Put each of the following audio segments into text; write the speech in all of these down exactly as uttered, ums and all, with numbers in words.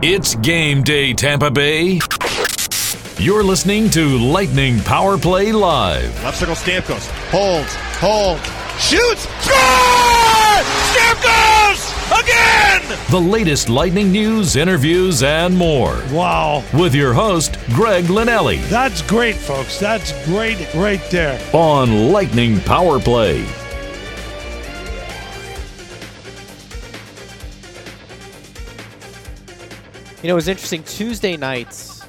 It's game day, Tampa Bay. You're listening to Lightning Power Play Live. Left circle, Stamkos. Holds, holds, shoots, scores! Stamkos! Again! The latest Lightning news, interviews, and more. Wow. With your host, Greg Linnelli. That's great, folks. That's great right there. On Lightning Power Play. You know, it was interesting. Tuesday nights,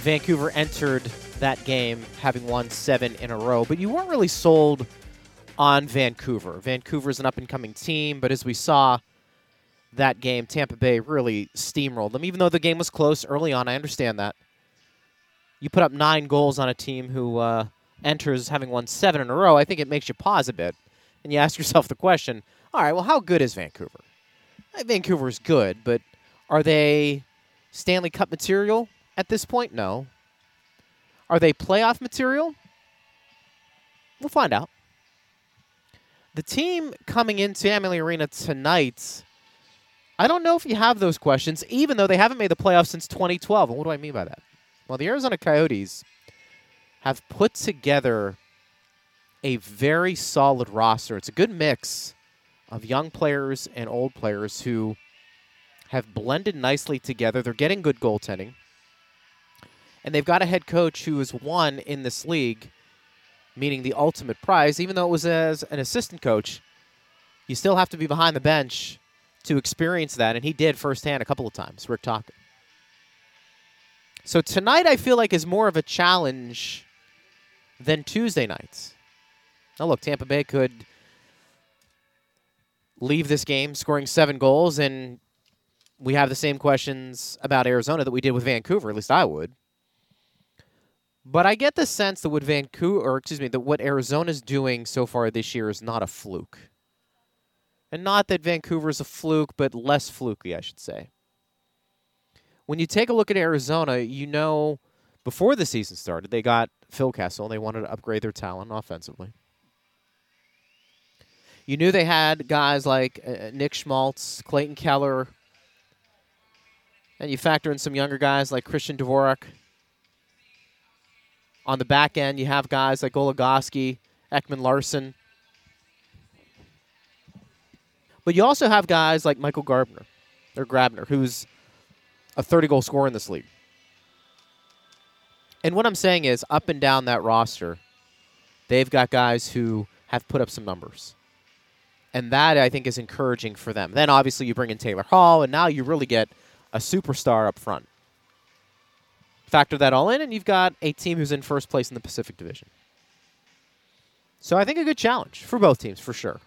Vancouver entered that game having won seven in a row, but you weren't really sold on Vancouver. Vancouver's an up-and-coming team, but as we saw that game, Tampa Bay really steamrolled them. Even though the game was close early on, I understand that. You put up nine goals on a team who uh, enters having won seven in a row, I think it makes you pause a bit, and you ask yourself the question, all right, well, how good is Vancouver? Vancouver's good, but are they Stanley Cup material? At this point, no. Are they playoff material? We'll find out. The team coming into Amalie Arena tonight, I don't know if you have those questions, even though they haven't made the playoffs since twenty twelve. And what do I mean by that? Well, the Arizona Coyotes have put together a very solid roster. It's a good mix of young players and old players who have blended nicely together. They're getting good goaltending. And they've got a head coach who has won in this league, meaning the ultimate prize. Even though it was as an assistant coach, you still have to be behind the bench to experience that. And he did firsthand a couple of times, Rick Tocchet. So tonight I feel like is more of a challenge than Tuesday nights. Now look, Tampa Bay could leave this game scoring seven goals. And we have the same questions about Arizona that we did with Vancouver, at least I would. But I get the sense that what Vancouver, or excuse me, that what Arizona's doing so far this year is not a fluke. And not that Vancouver's a fluke, but less fluky, I should say. When you take a look at Arizona, you know before the season started, they got Phil Kessel. They wanted to upgrade their talent offensively. You knew they had guys like uh, Nick Schmaltz, Clayton Keller, and you factor in some younger guys like Christian Dvorak. On the back end, you have guys like Goligoski, Ekman Larson. But you also have guys like Michael Grabner, or Grabner, who's a thirty-goal scorer in this league. And what I'm saying is, up and down that roster, they've got guys who have put up some numbers. And that, I think, is encouraging for them. Then, obviously, you bring in Taylor Hall, and now you really get a superstar up front. Factor that all in, and you've got a team who's in first place in the Pacific Division. So I think a good challenge for both teams, for sure.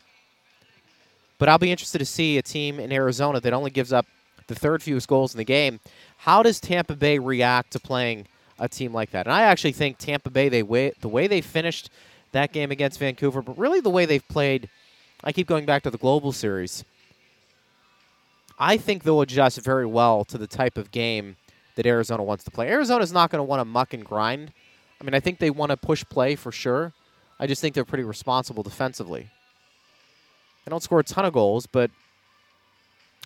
But I'll be interested to see a team in Arizona that only gives up the third fewest goals in the game. How does Tampa Bay react to playing a team like that? And I actually think Tampa Bay, they way, the way they finished that game against Vancouver, but really the way they've played, I keep going back to the Global Series, I think they'll adjust very well to the type of game that Arizona wants to play. Arizona's not going to want to muck and grind. I mean, I think they want to push play for sure. I just think they're pretty responsible defensively. They don't score a ton of goals, but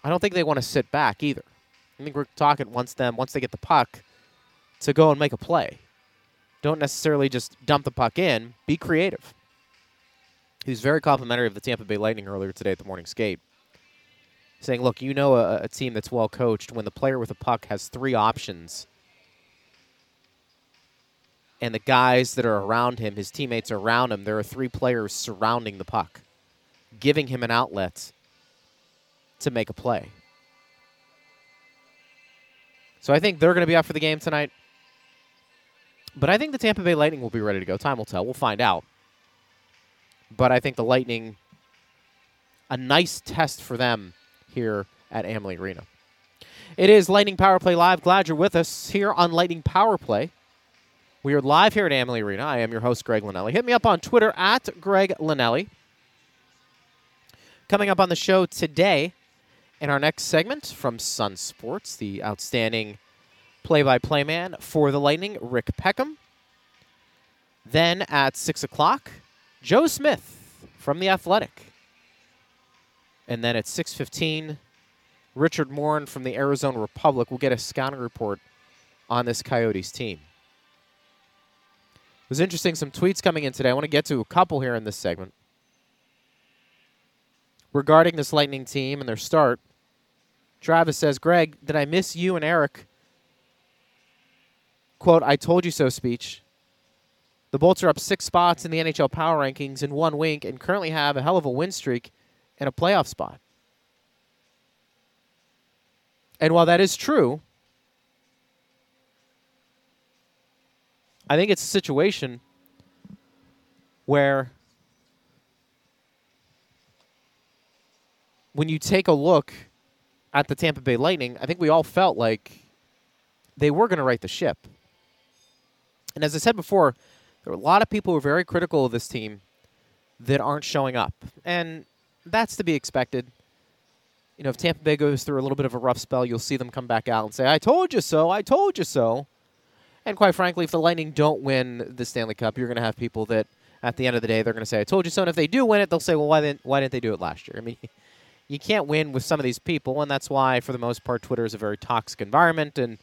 I don't think they want to sit back either. I think Rick Tocchet wants them, once they get the puck, to go and make a play. Don't necessarily just dump the puck in. Be creative. He was very complimentary of the Tampa Bay Lightning earlier today at the morning skate, saying, look, you know a, a team that's well-coached when the player with a puck has three options and the guys that are around him, his teammates are around him, there are three players surrounding the puck, giving him an outlet to make a play. So I think they're going to be up for the game tonight. But I think the Tampa Bay Lightning will be ready to go. Time will tell. We'll find out. But I think the Lightning, a nice test for them here at Amalie Arena. It is Lightning Power Play Live. Glad you're with us here on Lightning Power Play. We are live here at Amalie Arena. I am your host, Greg Linnelli. Hit me up on Twitter, at Greg Linnelli. Coming up on the show today, in our next segment from Sun Sports, the outstanding play-by-play man for the Lightning, Rick Peckham. Then at six o'clock, Joe Smith from The Athletic. And then at six fifteen, Richard Morin from the Arizona Republic will get a scouting report on this Coyotes team. It was interesting, some tweets coming in today. I want to get to a couple here in this segment regarding this Lightning team and their start. Travis says, Greg, did I miss you and Eric? Quote, I told you so speech. The Bolts are up six spots in the N H L power rankings in one wink and currently have a hell of a win streak and a playoff spot. And while that is true, I think it's a situation where when you take a look at the Tampa Bay Lightning, I think we all felt like they were going to right the ship. And as I said before, there are a lot of people who are very critical of this team that aren't showing up. And that's to be expected. You know, if Tampa Bay goes through a little bit of a rough spell, you'll see them come back out and say, I told you so, I told you so. And quite frankly, if the Lightning don't win the Stanley Cup, you're going to have people that, at the end of the day, they're going to say, I told you so. And if they do win it, they'll say, well, why didn't, why didn't they do it last year? I mean, you can't win with some of these people, and that's why, for the most part, Twitter is a very toxic environment, and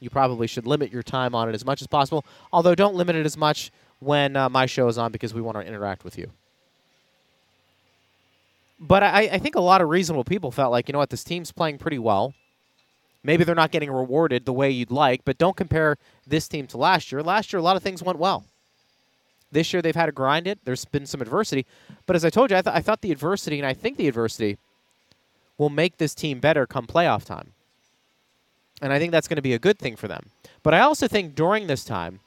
you probably should limit your time on it as much as possible. Although, don't limit it as much when uh, my show is on, because we want to interact with you. But I, I think a lot of reasonable people felt like, you know what, this team's playing pretty well. Maybe they're not getting rewarded the way you'd like, but don't compare this team to last year. Last year, a lot of things went well. This year, they've had to grind it. There's been some adversity. But as I told you, I, th- I thought the adversity, and I think the adversity, will make this team better come playoff time. And I think that's going to be a good thing for them. But I also think during this time,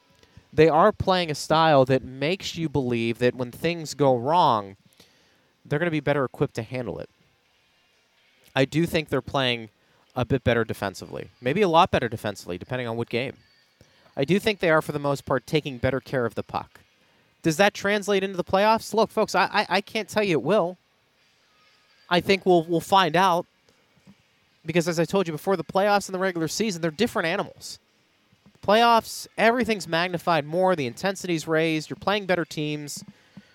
they are playing a style that makes you believe that when things go wrong, they're going to be better equipped to handle it. I do think they're playing a bit better defensively. Maybe a lot better defensively, depending on what game. I do think they are, for the most part, taking better care of the puck. Does that translate into the playoffs? Look, folks, I I, I can't tell you it will. I think we'll we'll find out, because as I told you before, the playoffs and the regular season, they're different animals. Playoffs, everything's magnified more. The intensity's raised. You're playing better teams.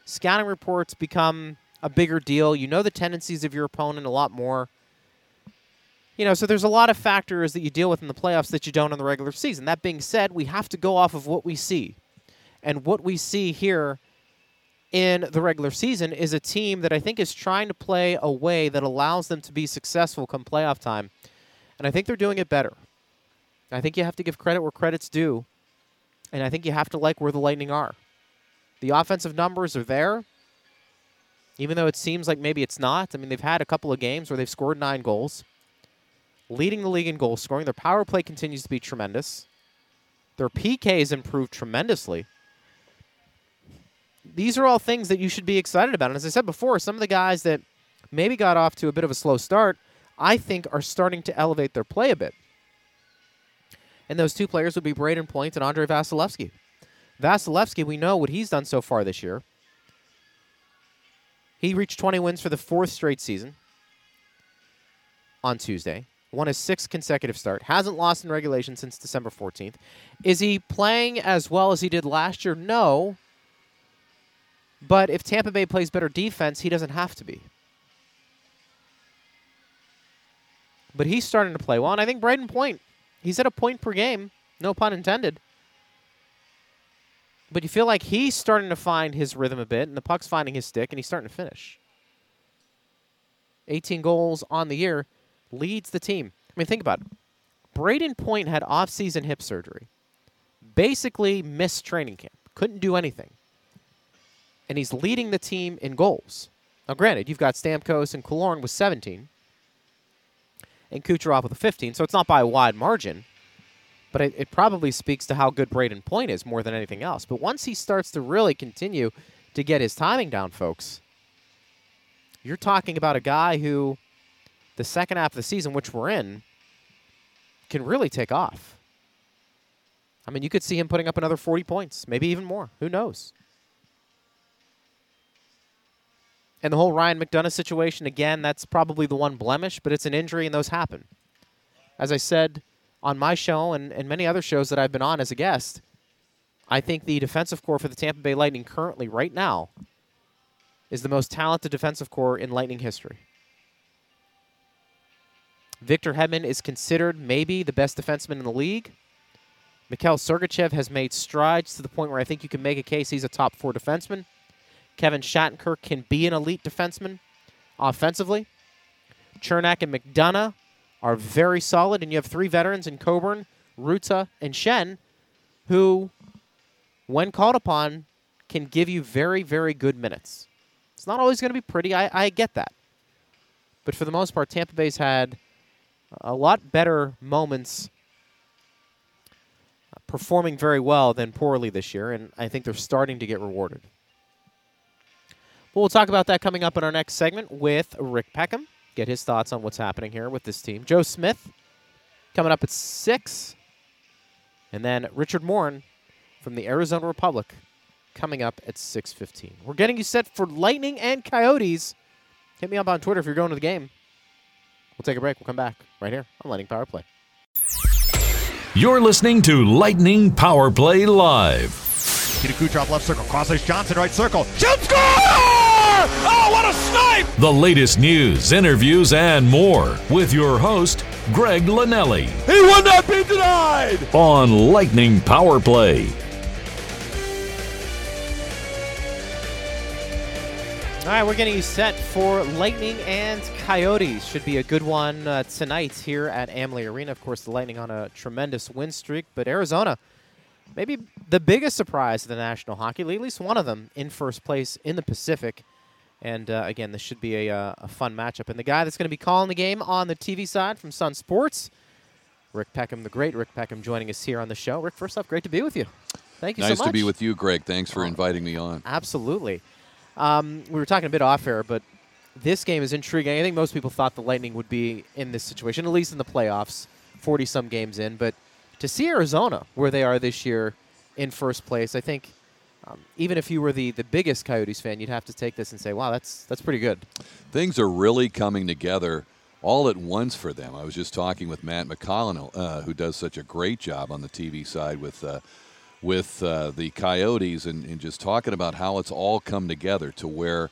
Scouting reports become a bigger deal. You know the tendencies of your opponent a lot more. You know, so there's a lot of factors that you deal with in the playoffs that you don't in the regular season. That being said, we have to go off of what we see. And what we see here in the regular season is a team that I think is trying to play a way that allows them to be successful come playoff time. And I think they're doing it better. I think you have to give credit where credit's due. And I think you have to like where the Lightning are. The offensive numbers are there, even though it seems like maybe it's not. I mean, they've had a couple of games where they've scored nine goals. Leading the league in goal scoring. Their power play continues to be tremendous. Their P Ks improved tremendously. These are all things that you should be excited about. And as I said before, some of the guys that maybe got off to a bit of a slow start, I think are starting to elevate their play a bit. And those two players would be Brayden Point and Andrei Vasilevskiy. Vasilevskiy, we know what he's done so far this year. He reached twenty wins for the fourth straight season on Tuesday. Won his sixth consecutive start. Hasn't lost in regulation since December fourteenth. Is he playing as well as he did last year? No. But if Tampa Bay plays better defense, he doesn't have to be. But he's starting to play well, and I think Brayden Point, he's at a point per game, no pun intended. But you feel like he's starting to find his rhythm a bit, and the puck's finding his stick, and he's starting to finish. eighteen goals on the year, leads the team. I mean, think about it. Brayden Point had off-season hip surgery. Basically missed training camp. Couldn't do anything. And he's leading the team in goals. Now, granted, you've got Stamkos and Killorn with seventeen. And Kucherov with a fifteen, so it's not by a wide margin. But it, it probably speaks to how good Brayden Point is more than anything else. But once he starts to really continue to get his timing down, folks, you're talking about a guy who, the second half of the season, which we're in, can really take off. I mean, you could see him putting up another forty points, maybe even more. Who knows? And the whole Ryan McDonagh situation, again, that's probably the one blemish, but it's an injury and those happen. As I said on my show and, and many other shows that I've been on as a guest, I think the defensive core for the Tampa Bay Lightning currently, right now, is the most talented defensive core in Lightning history. Victor Hedman is considered maybe the best defenseman in the league. Mikhail Sergachev has made strides to the point where I think you can make a case he's a top four defenseman. Kevin Shattenkirk can be an elite defenseman offensively. Chernak and McDonagh are very solid, and you have three veterans in Coburn, Rutta, and Shen, who, when called upon, can give you very, very good minutes. It's not always going to be pretty. I, I get that. But for the most part, Tampa Bay's had a lot better moments performing very well than poorly this year, and I think they're starting to get rewarded. But we'll talk about that coming up in our next segment with Rick Peckham. Get his thoughts on what's happening here with this team. Joe Smith coming up at six. And then Richard Morin from the Arizona Republic coming up at six fifteen. We're getting you set for Lightning and Coyotes. Hit me up on Twitter if you're going to the game. We'll take a break. We'll come back right here on Lightning Power Play. You're listening to Lightning Power Play Live. Nikita Kucherov left circle, crosses Johnson right circle. Shoots, score! Oh, what a snipe! The latest news, interviews, and more with your host, Greg Linnelli. He would not be denied! On Lightning Power Play. All right, we're getting you set for Lightning and Coyotes. Should be a good one uh, tonight here at Amalie Arena. Of course, the Lightning on a tremendous win streak, but Arizona, maybe the biggest surprise of the National Hockey League, at least one of them in first place in the Pacific. And, uh, again, this should be a, uh, a fun matchup. And the guy that's going to be calling the game on the T V side from Sun Sports, Rick Peckham, the great Rick Peckham, joining us here on the show. Rick, first off, great to be with you. Thank you nice so much. Nice to be with you, Greg. Thanks for inviting me on. Absolutely. Um, we were talking a bit off air, but this game is intriguing. I think most people thought the Lightning would be in this situation, at least in the playoffs, forty-some games in. But to see Arizona, where they are this year, in first place, I think um, even if you were the, the biggest Coyotes fan, you'd have to take this and say, wow, that's that's pretty good. Things are really coming together all at once for them. I was just talking with Matt McCollum, uh, who does such a great job on the T V side with uh, with uh, the Coyotes and, and just talking about how it's all come together to where,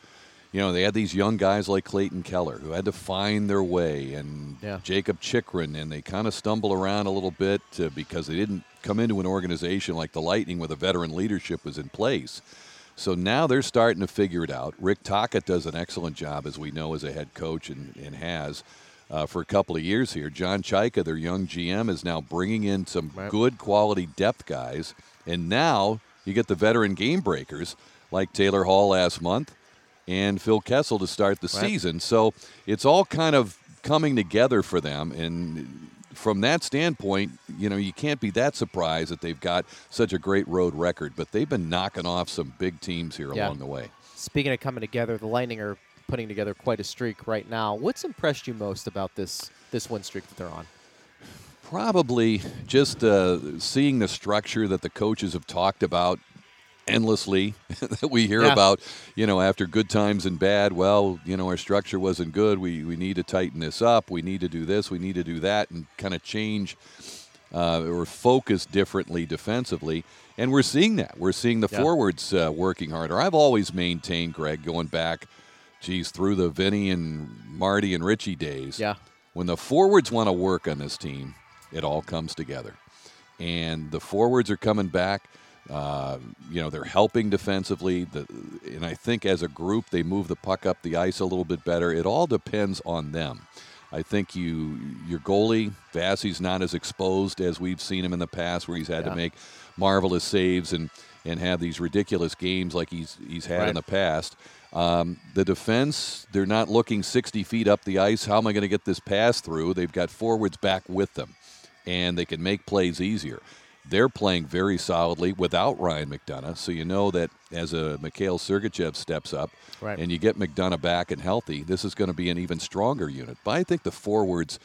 you know, they had these young guys like Clayton Keller who had to find their way, and yeah. Jakob Chychrun, and they kind of stumble around a little bit uh, because they didn't come into an organization like the Lightning where the veteran leadership was in place. So now they're starting to figure it out. Rick Tocchet does an excellent job, as we know, as a head coach and, and has uh, for a couple of years here. John Chaika, their young G M, is now bringing in some right. good quality depth guys. And now you get the veteran game breakers like Taylor Hall last month and Phil Kessel to start the right. season. So it's all kind of coming together for them. And from that standpoint, you know, you can't be that surprised that they've got such a great road record. But they've been knocking off some big teams here yeah. along the way. Speaking of coming together, the Lightning are putting together quite a streak right now. What's impressed you most about this, this win streak that they're on? Probably just uh, seeing the structure that the coaches have talked about endlessly that we hear yeah. about, you know, after good times and bad. Well, you know, our structure wasn't good. We, we need to tighten this up. We need to do this. We need to do that, and kind of change uh, or focus differently defensively. And we're seeing that. We're seeing the yeah. forwards uh, working harder. I've always maintained, Greg, going back, geez, through the Vinny and Marty and Richie days. Yeah. When the forwards want to work on this team, it all comes together. And the forwards are coming back. Uh, you know, they're helping defensively. The, and I think as a group, they move the puck up the ice a little bit better. It all depends on them. I think you, your goalie, Vasi's not as exposed as we've seen him in the past, where he's had yeah. to make marvelous saves and, and have these ridiculous games like he's he's had right. in the past. Um, the defense, they're not looking sixty feet up the ice. How am I going to get this pass through? They've got forwards back with them, and they can make plays easier. They're playing very solidly without Ryan McDonagh, so you know that as a Mikhail Sergachev steps up right. and you get McDonagh back and healthy, this is going to be an even stronger unit. But I think the forwards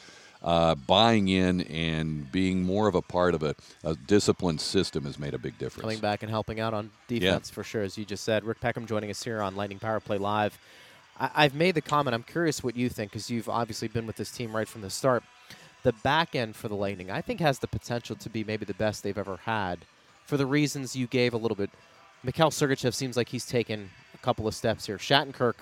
uh, buying in and being more of a part of a, a disciplined system has made a big difference. Coming back and helping out on defense yeah. for sure, as you just said. Rick Peckham joining us here on Lightning Power Play Live. I- I've made the comment. I'm curious what you think, because you've obviously been with this team right from the start. The back end for the Lightning, I think, has the potential to be maybe the best they've ever had for the reasons you gave a little bit. Mikhail Sergachev seems like he's taken a couple of steps here. Shattenkirk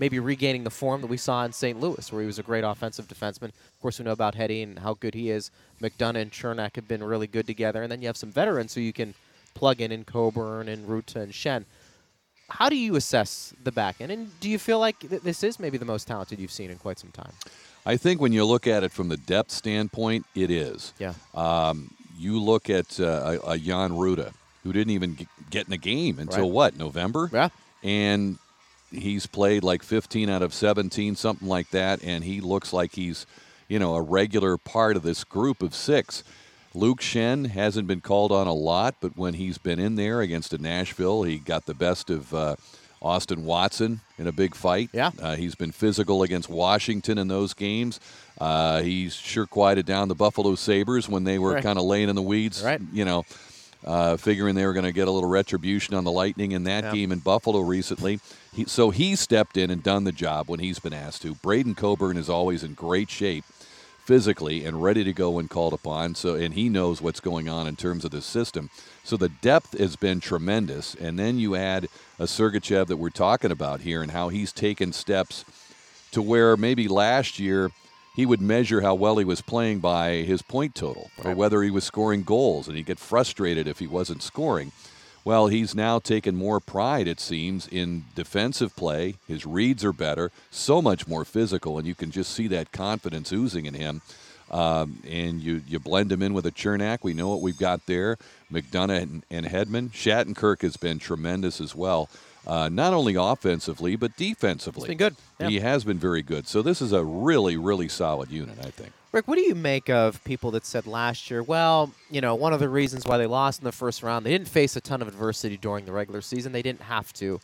maybe regaining the form that we saw in Saint Louis, where he was a great offensive defenseman. Of course, we know about Heddy and how good he is. McDonagh and Chernak have been really good together. And then you have some veterans who you can plug in, in Coburn and Rutta and Shen. How do you assess the back end? And do you feel like th- this is maybe the most talented you've seen in quite some time? I think when you look at it from the depth standpoint, it is. Yeah. Um, you look at uh, a, a Jan Rutta, who didn't even g- get in a game until, right. what, November? Yeah. And he's played like fifteen out of seventeen, something like that, and he looks like he's, you know, a regular part of this group of six. Luke Shen hasn't been called on a lot, but when he's been in there against a Nashville, he got the best of uh, Austin Watson in a big fight. Yeah. Uh, he's been physical against Washington in those games. Uh, he's sure quieted down the Buffalo Sabres when they were right. kind of laying in the weeds, right. you know, uh, figuring they were going to get a little retribution on the Lightning in that yeah. game in Buffalo recently. He, so he stepped in and done the job when he's been asked to. Brayden Coburn is always in great shape, physically and ready to go when called upon, so and he knows what's going on in terms of the system. So the depth has been tremendous, and then you add a Sergachev that we're talking about here and how he's taken steps to where maybe last year he would measure how well he was playing by his point total right. or whether he was scoring goals, and he'd get frustrated if he wasn't scoring. Well, he's now taken more pride, it seems, in defensive play. His reads are better, so much more physical, and you can just see that confidence oozing in him. Um, and you, you blend him in with a Chernak. We know what we've got there. McDonagh and, and Hedman. Shattenkirk has been tremendous as well, uh, not only offensively but defensively. He's been good. Yeah. He has been very good. So this is a really, really solid unit, I think. Rick, what do you make of people that said last year, well, you know, one of the reasons why they lost in the first round, they didn't face a ton of adversity during the regular season. They didn't have to.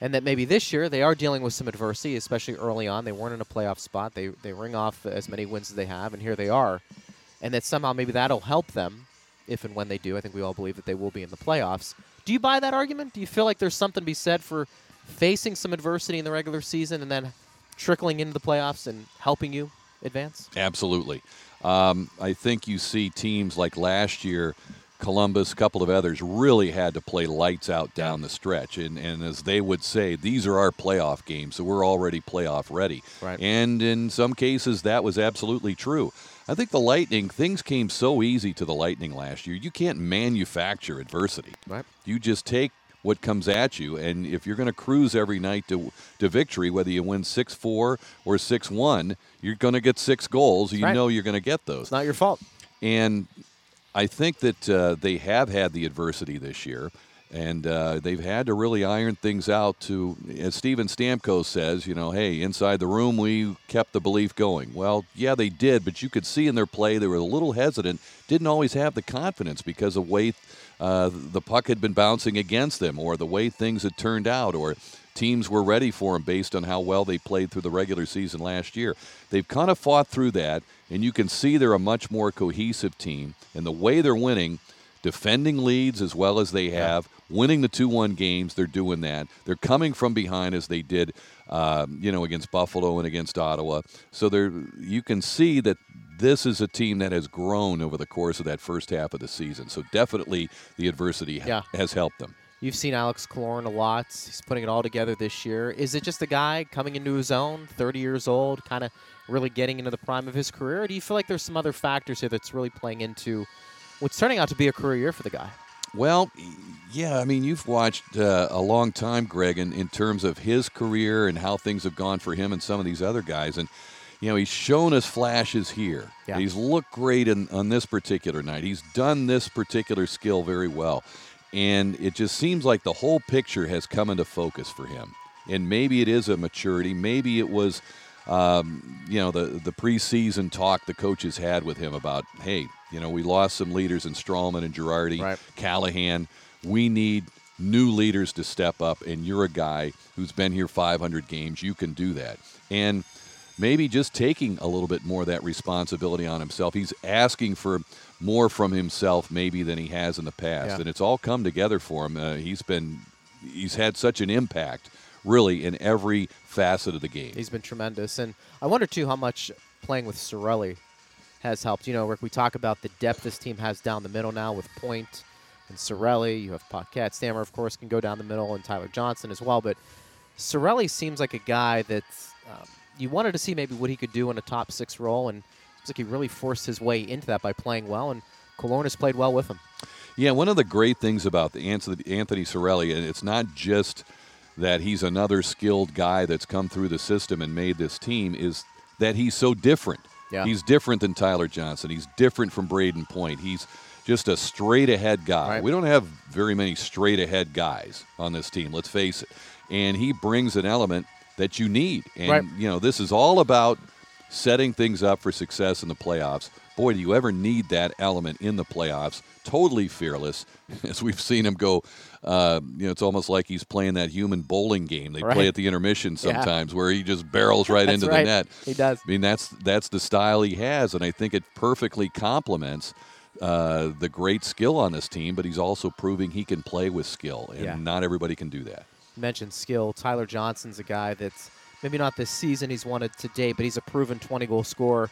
And that maybe this year they are dealing with some adversity, especially early on. They weren't in a playoff spot. They they ring off as many wins as they have, and here they are. And that somehow maybe that'll help them if and when they do. I think we all believe that they will be in the playoffs. Do you buy that argument? Do you feel like there's something to be said for facing some adversity in the regular season and then trickling into the playoffs and helping you advance? Absolutely. Um, I think you see teams like last year, Columbus, a couple of others, really had to play lights out down the stretch. And, and as they would say, these are our playoff games, so we're already playoff ready. Right. And in some cases, that was absolutely true. I think the Lightning, things came so easy to the Lightning last year. You can't manufacture adversity. Right. You just take what comes at you, and if you're going to cruise every night to to victory, whether you win six four or six one, you're going to get six goals. You right. know you're going to get those. It's not your fault. And I think that uh, they have had the adversity this year, and uh, they've had to really iron things out to, as Steven Stamkos says, you know, hey, inside the room we kept the belief going. Well, yeah, they did, but you could see in their play they were a little hesitant, didn't always have the confidence because of weight. Uh, the puck had been bouncing against them, or the way things had turned out, or teams were ready for them based on how well they played through the regular season last year. They've kind of fought through that, and you can see they're a much more cohesive team. And the way they're winning, defending leads as well as they have, winning the two one games, they're doing that. They're coming from behind as they did, um, you know, against Buffalo and against Ottawa. So there, you can see that this is a team that has grown over the course of that first half of the season. So definitely the adversity ha- yeah. has helped them. You've seen Alex Killorn a lot. He's putting it all together this year. Is it just a guy coming into his own, thirty years old, kind of really getting into the prime of his career? Or do you feel like there's some other factors here that's really playing into what's turning out to be a career year for the guy? Well, yeah, I mean, you've watched uh, a long time, Greg, in, in terms of his career and how things have gone for him and some of these other guys. And you know, he's shown us flashes here. Yeah. He's looked great in, on this particular night. He's done this particular skill very well. And it just seems like the whole picture has come into focus for him. And maybe it is a maturity. Maybe it was, um, you know, the, the preseason talk the coaches had with him about, hey, you know, we lost some leaders in Strallman and Girardi, right. Callahan. We need new leaders to step up, and you're a guy who's been here five hundred games. You can do that. And maybe just taking a little bit more of that responsibility on himself. He's asking for more from himself maybe than he has in the past. Yeah. And it's all come together for him. Uh, he's been, he's had such an impact, really, in every facet of the game. He's been tremendous. And I wonder, too, how much playing with Cirelli has helped. You know, Rick, we talk about the depth this team has down the middle now with Point and Cirelli. You have Paquette. Stammer, of course, can go down the middle, and Tyler Johnson as well. But Cirelli seems like a guy that um, you wanted to see maybe what he could do in a top six role, and it seems like he really forced his way into that by playing well, and Killorn has played well with him. Yeah, one of the great things about the Anthony Cirelli, and it's not just that he's another skilled guy that's come through the system and made this team, is that he's so different. Yeah. He's different than Tyler Johnson. He's different from Brayden Point. He's just a straight-ahead guy. Right. We don't have very many straight-ahead guys on this team, let's face it. And he brings an element that you need. And, right. you know, this is all about setting things up for success in the playoffs. Boy, do you ever need that element in the playoffs. Totally fearless, as we've seen him go. Uh, you know, it's almost like he's playing that human bowling game they right. play at the intermission sometimes, yeah. where he just barrels right into right. the net. He does. I mean, that's that's the style he has, and I think it perfectly complements uh, the great skill on this team. But he's also proving he can play with skill, and yeah. not everybody can do that. You mentioned skill. Tyler Johnson's a guy that's maybe not this season he's won it today, but he's a proven twenty-goal scorer.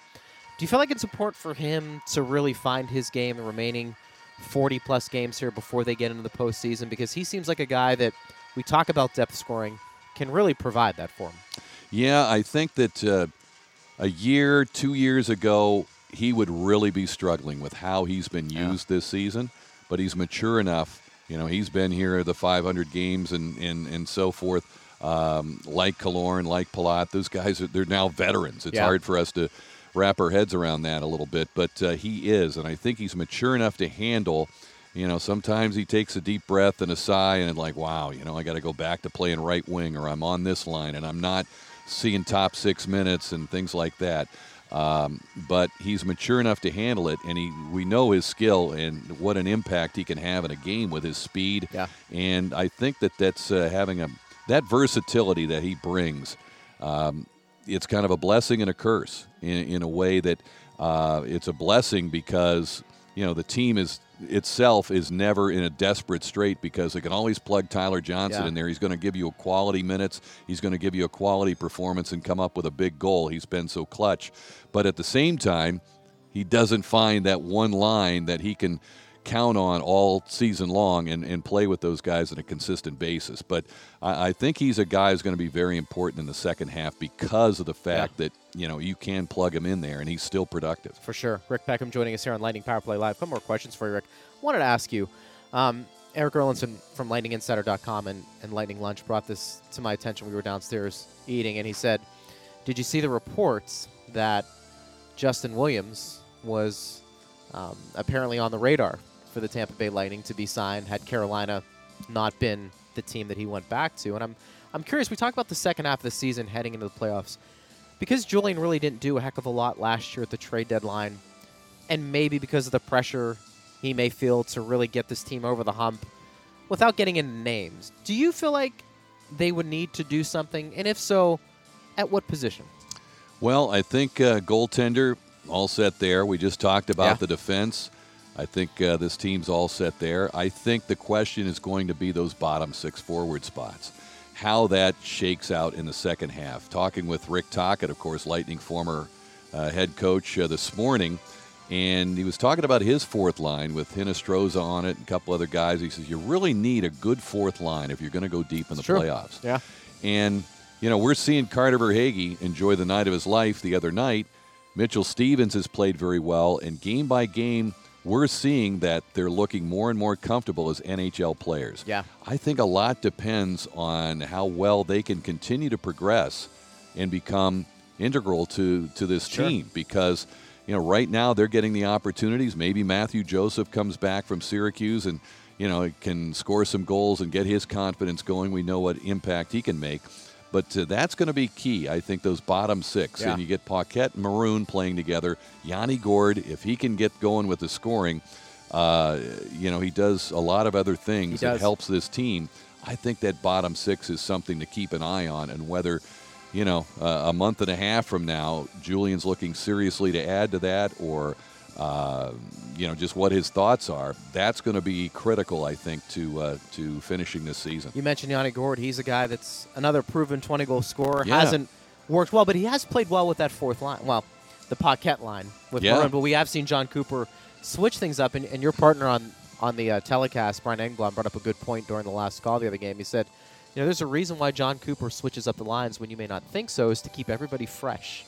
Do you feel like it's important for him to really find his game and remaining forty-plus games here before they get into the postseason? Because he seems like a guy that we talk about depth scoring can really provide that for him. Yeah, I think that uh, a year, two years ago, he would really be struggling with how he's been used yeah. this season. But he's mature enough. You know, he's been here the five hundred games and, and, and so forth. Um, like Killorn, like Palat, those guys, are, they're now veterans. It's yeah. hard for us to wrap our heads around that a little bit, but uh, he is, and I think he's mature enough to handle, you know, sometimes he takes a deep breath and a sigh and like, wow, you know, I got to go back to playing right wing, or I'm on this line and I'm not seeing top six minutes and things like that. Um, but he's mature enough to handle it, and he, we know his skill and what an impact he can have in a game with his speed. Yeah. And I think that that's uh, having a, that versatility that he brings, um, it's kind of a blessing and a curse in, in a way that uh, it's a blessing because, you know, the team is itself is never in a desperate strait because they can always plug Tyler Johnson yeah. in there. He's going to give you a quality minutes. He's going to give you a quality performance and come up with a big goal. He's been so clutch. But at the same time, he doesn't find that one line that he can count on all season long and, and play with those guys on a consistent basis. But I, I think he's a guy who's going to be very important in the second half because of the fact yeah. that, you know, you can plug him in there and he's still productive. For sure. Rick Peckham joining us here on Lightning Power Play Live. A couple more questions for you, Rick. I wanted to ask you, um, Eric Erlandson from lightning insider dot com and, and Lightning Lunch brought this to my attention. We were downstairs eating and he said, did you see the reports that Justin Williams was um, apparently on the radar for the Tampa Bay Lightning to be signed had Carolina not been the team that he went back to? And I'm I'm curious, we talk about the second half of the season heading into the playoffs. Because Julian really didn't do a heck of a lot last year at the trade deadline, and maybe because of the pressure he may feel to really get this team over the hump without getting into names, do you feel like they would need to do something? And if so, at what position? Well, I think uh, goaltender, all set there. We just talked about yeah. the defense. I think uh, this team's all set there. I think the question is going to be those bottom six forward spots, how that shakes out in the second half. Talking with Rick Tocchet, of course, Lightning former uh, head coach uh, this morning, and he was talking about his fourth line with Hinostroza on it and a couple other guys. He says, you really need a good fourth line if you're going to go deep in the sure. playoffs. Yeah. And, you know, we're seeing Carter Verhaeghe enjoy the night of his life the other night. Mitchell Stevens has played very well, and game by game, we're seeing that they're looking more and more comfortable as N H L players. Yeah. I think a lot depends on how well they can continue to progress and become integral to, to this sure. team because, you know, right now they're getting the opportunities. Maybe Matthew Joseph comes back from Syracuse and, you know, can score some goals and get his confidence going. We know what impact he can make. But uh, that's going to be key, I think, those bottom six. Yeah. And you get Paquette and Maroon playing together. Yanni Gourde, if he can get going with the scoring, uh, you know, he does a lot of other things that helps this team. I think that bottom six is something to keep an eye on. And whether, you know, uh, a month and a half from now, Julian's looking seriously to add to that or, uh, you know, just what his thoughts are, that's going to be critical, I think, to uh, to finishing this season. You mentioned Yanni Gourde. He's a guy that's another proven twenty-goal scorer. Yeah. Hasn't worked well, but he has played well with that fourth line. Well, the Paquette line with yeah. Maroon. But we have seen John Cooper switch things up. And, and your partner on, on the uh, telecast, Brian Engblom, brought up a good point during the last call the other game. He said You know, there's a reason why John Cooper switches up the lines when you may not think so, is to keep everybody fresh,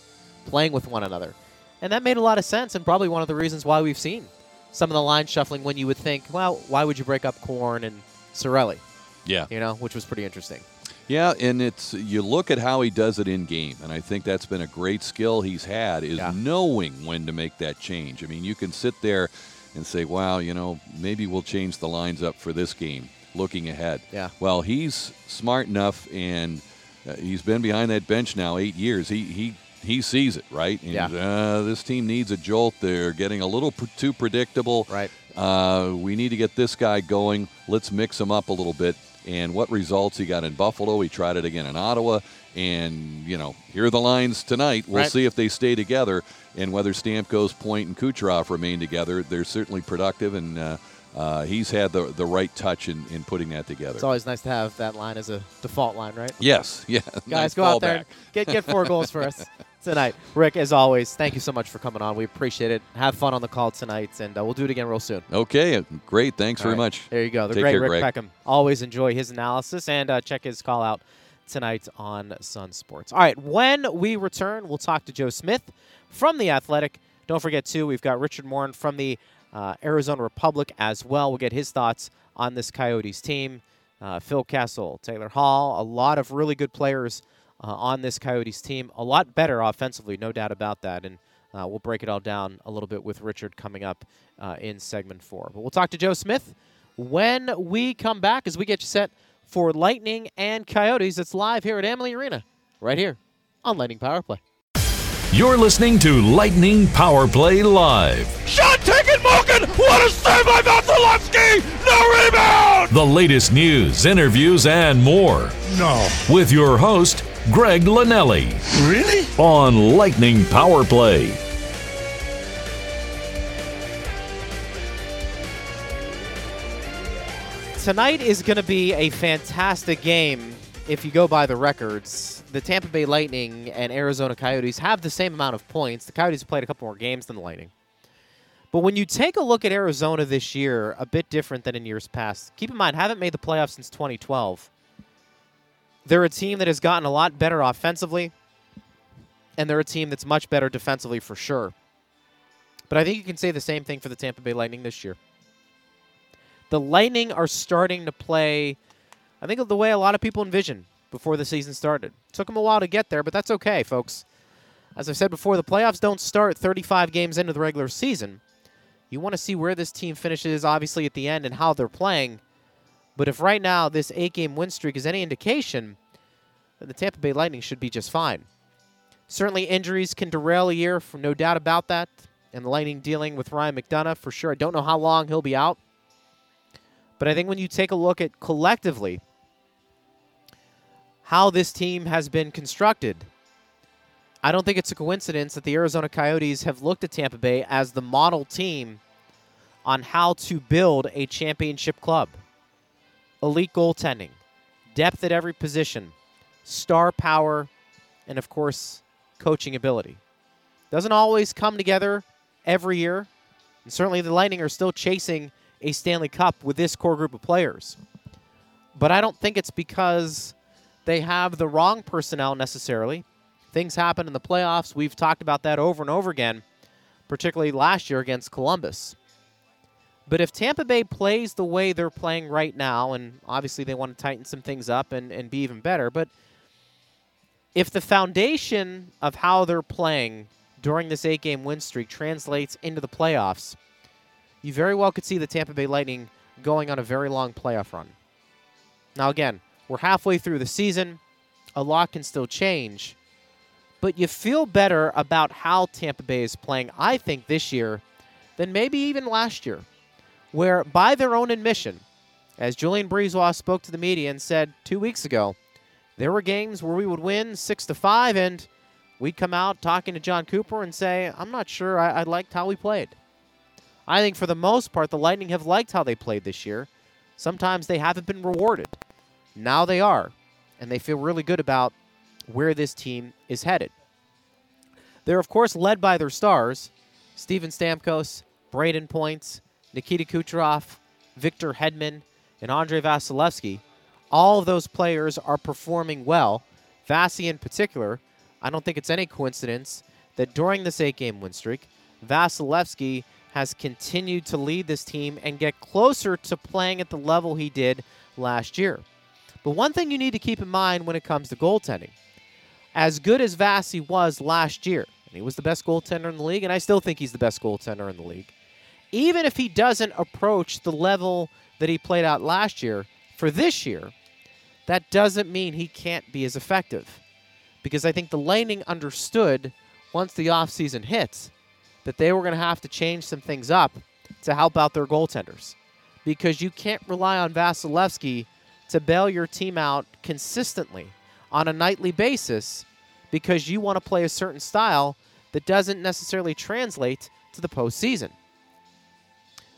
playing with one another. And that made a lot of sense, and probably one of the reasons why we've seen some of the line shuffling when you would think, well, why would you break up Korn and Cirelli? Yeah. You know, which was pretty interesting. Yeah, and it's you look at how he does it in game, and I think that's been a great skill he's had, is yeah. knowing when to make that change. I mean, you can sit there and say, wow, you know, maybe we'll change the lines up for this game, looking ahead. Yeah. Well, he's smart enough, and uh, he's been behind that bench now eight years. He he he sees it, right? And, yeah. Uh, this team needs a jolt. They're getting a little pr- too predictable. Right. Uh, we need to get this guy going. Let's mix him up a little bit. And what results he got in Buffalo. He tried it again in Ottawa. And, you know, here are the lines tonight. We'll right. see if they stay together. And whether Stamkos, Point, and Kucherov remain together, they're certainly productive. And uh, uh, he's had the the right touch in, in putting that together. It's always nice to have that line as a default line, right? Yes. Yeah. Guys, nice go out there. Get, get four goals for us tonight. Rick, as always, thank you so much for coming on. We appreciate it. Have fun on the call tonight, and uh, we'll do it again real soon. Okay. Great. Thanks All very right. much. There you go. The Take great care, Rick Greg. Peckham. Always enjoy his analysis, and uh, check his call out tonight on Sun Sports. All right. When we return, we'll talk to Joe Smith from The Athletic. Don't forget, too, we've got Richard Morin from the uh, Arizona Republic as well. We'll get his thoughts on this Coyotes team. Uh, Phil Kessel, Taylor Hall, a lot of really good players uh, on this Coyotes team. A lot better offensively, no doubt about that. And uh, we'll break it all down a little bit with Richard coming up uh, in segment four. But we'll talk to Joe Smith when we come back as we get you set for Lightning and Coyotes. It's live here at Amalie Arena, right here on Lightning Power Play. You're listening to Lightning Power Play Live. Shot taken, Malkin! What a save by Vasilevskiy! No rebound! The latest news, interviews, and more. No. With your host, Greg Linnelli. Really? On Lightning Power Play. Tonight is going to be a fantastic game if you go by the records. The Tampa Bay Lightning and Arizona Coyotes have the same amount of points. The Coyotes played a couple more games than the Lightning. But when you take a look at Arizona this year, a bit different than in years past. Keep in mind, haven't made the playoffs since twenty twelve. They're a team that has gotten a lot better offensively, and they're a team that's much better defensively for sure. But I think you can say the same thing for the Tampa Bay Lightning this year. The Lightning are starting to play, I think, the way a lot of people envision before the season started. Took them a while to get there, but that's okay, folks. As I've said before, the playoffs don't start thirty-five games into the regular season. You want to see where this team finishes, obviously, at the end and how they're playing. But if right now this eight-game win streak is any indication, then the Tampa Bay Lightning should be just fine. Certainly injuries can derail a year, for no doubt about that. And the Lightning dealing with Ryan McDonagh, for sure. I don't know how long he'll be out. But I think when you take a look at collectively how this team has been constructed, I don't think it's a coincidence that the Arizona Coyotes have looked at Tampa Bay as the model team on how to build a championship club. Elite goaltending, depth at every position, star power, and, of course, coaching ability. Doesn't always come together every year, and certainly the Lightning are still chasing a Stanley Cup with this core group of players. But I don't think it's because they have the wrong personnel necessarily. Things happen in the playoffs. We've talked about that over and over again, particularly last year against Columbus. But if Tampa Bay plays the way they're playing right now, and obviously they want to tighten some things up and, and be even better, but if the foundation of how they're playing during this eight-game win streak translates into the playoffs, you very well could see the Tampa Bay Lightning going on a very long playoff run. Now, again, we're halfway through the season. A lot can still change. But you feel better about how Tampa Bay is playing, I think, this year than maybe even last year, where by their own admission, as Julian Breezewa spoke to the media and said two weeks ago, there were games where we would win six to five, and we'd come out talking to John Cooper and say, I'm not sure I, I liked how we played. I think for the most part, the Lightning have liked how they played this year. Sometimes they haven't been rewarded. Now they are, and they feel really good about where this team is headed. They're, of course, led by their stars, Steven Stamkos, Brayden Point, Nikita Kucherov, Victor Hedman, and Andrei Vasilevskiy. all of those players are performing well. Vasi in particular, I don't think it's any coincidence that during this eight-game win streak, Vasilevskiy has continued to lead this team and get closer to playing at the level he did last year. But one thing you need to keep in mind when it comes to goaltending, as good as Vasi was last year, and he was the best goaltender in the league, and I still think he's the best goaltender in the league, even if he doesn't approach the level that he played out last year for this year, that doesn't mean he can't be as effective. Because I think the Lightning understood once the offseason hits that they were going to have to change some things up to help out their goaltenders. Because you can't rely on Vasilevskiy to bail your team out consistently on a nightly basis because you want to play a certain style that doesn't necessarily translate to the postseason.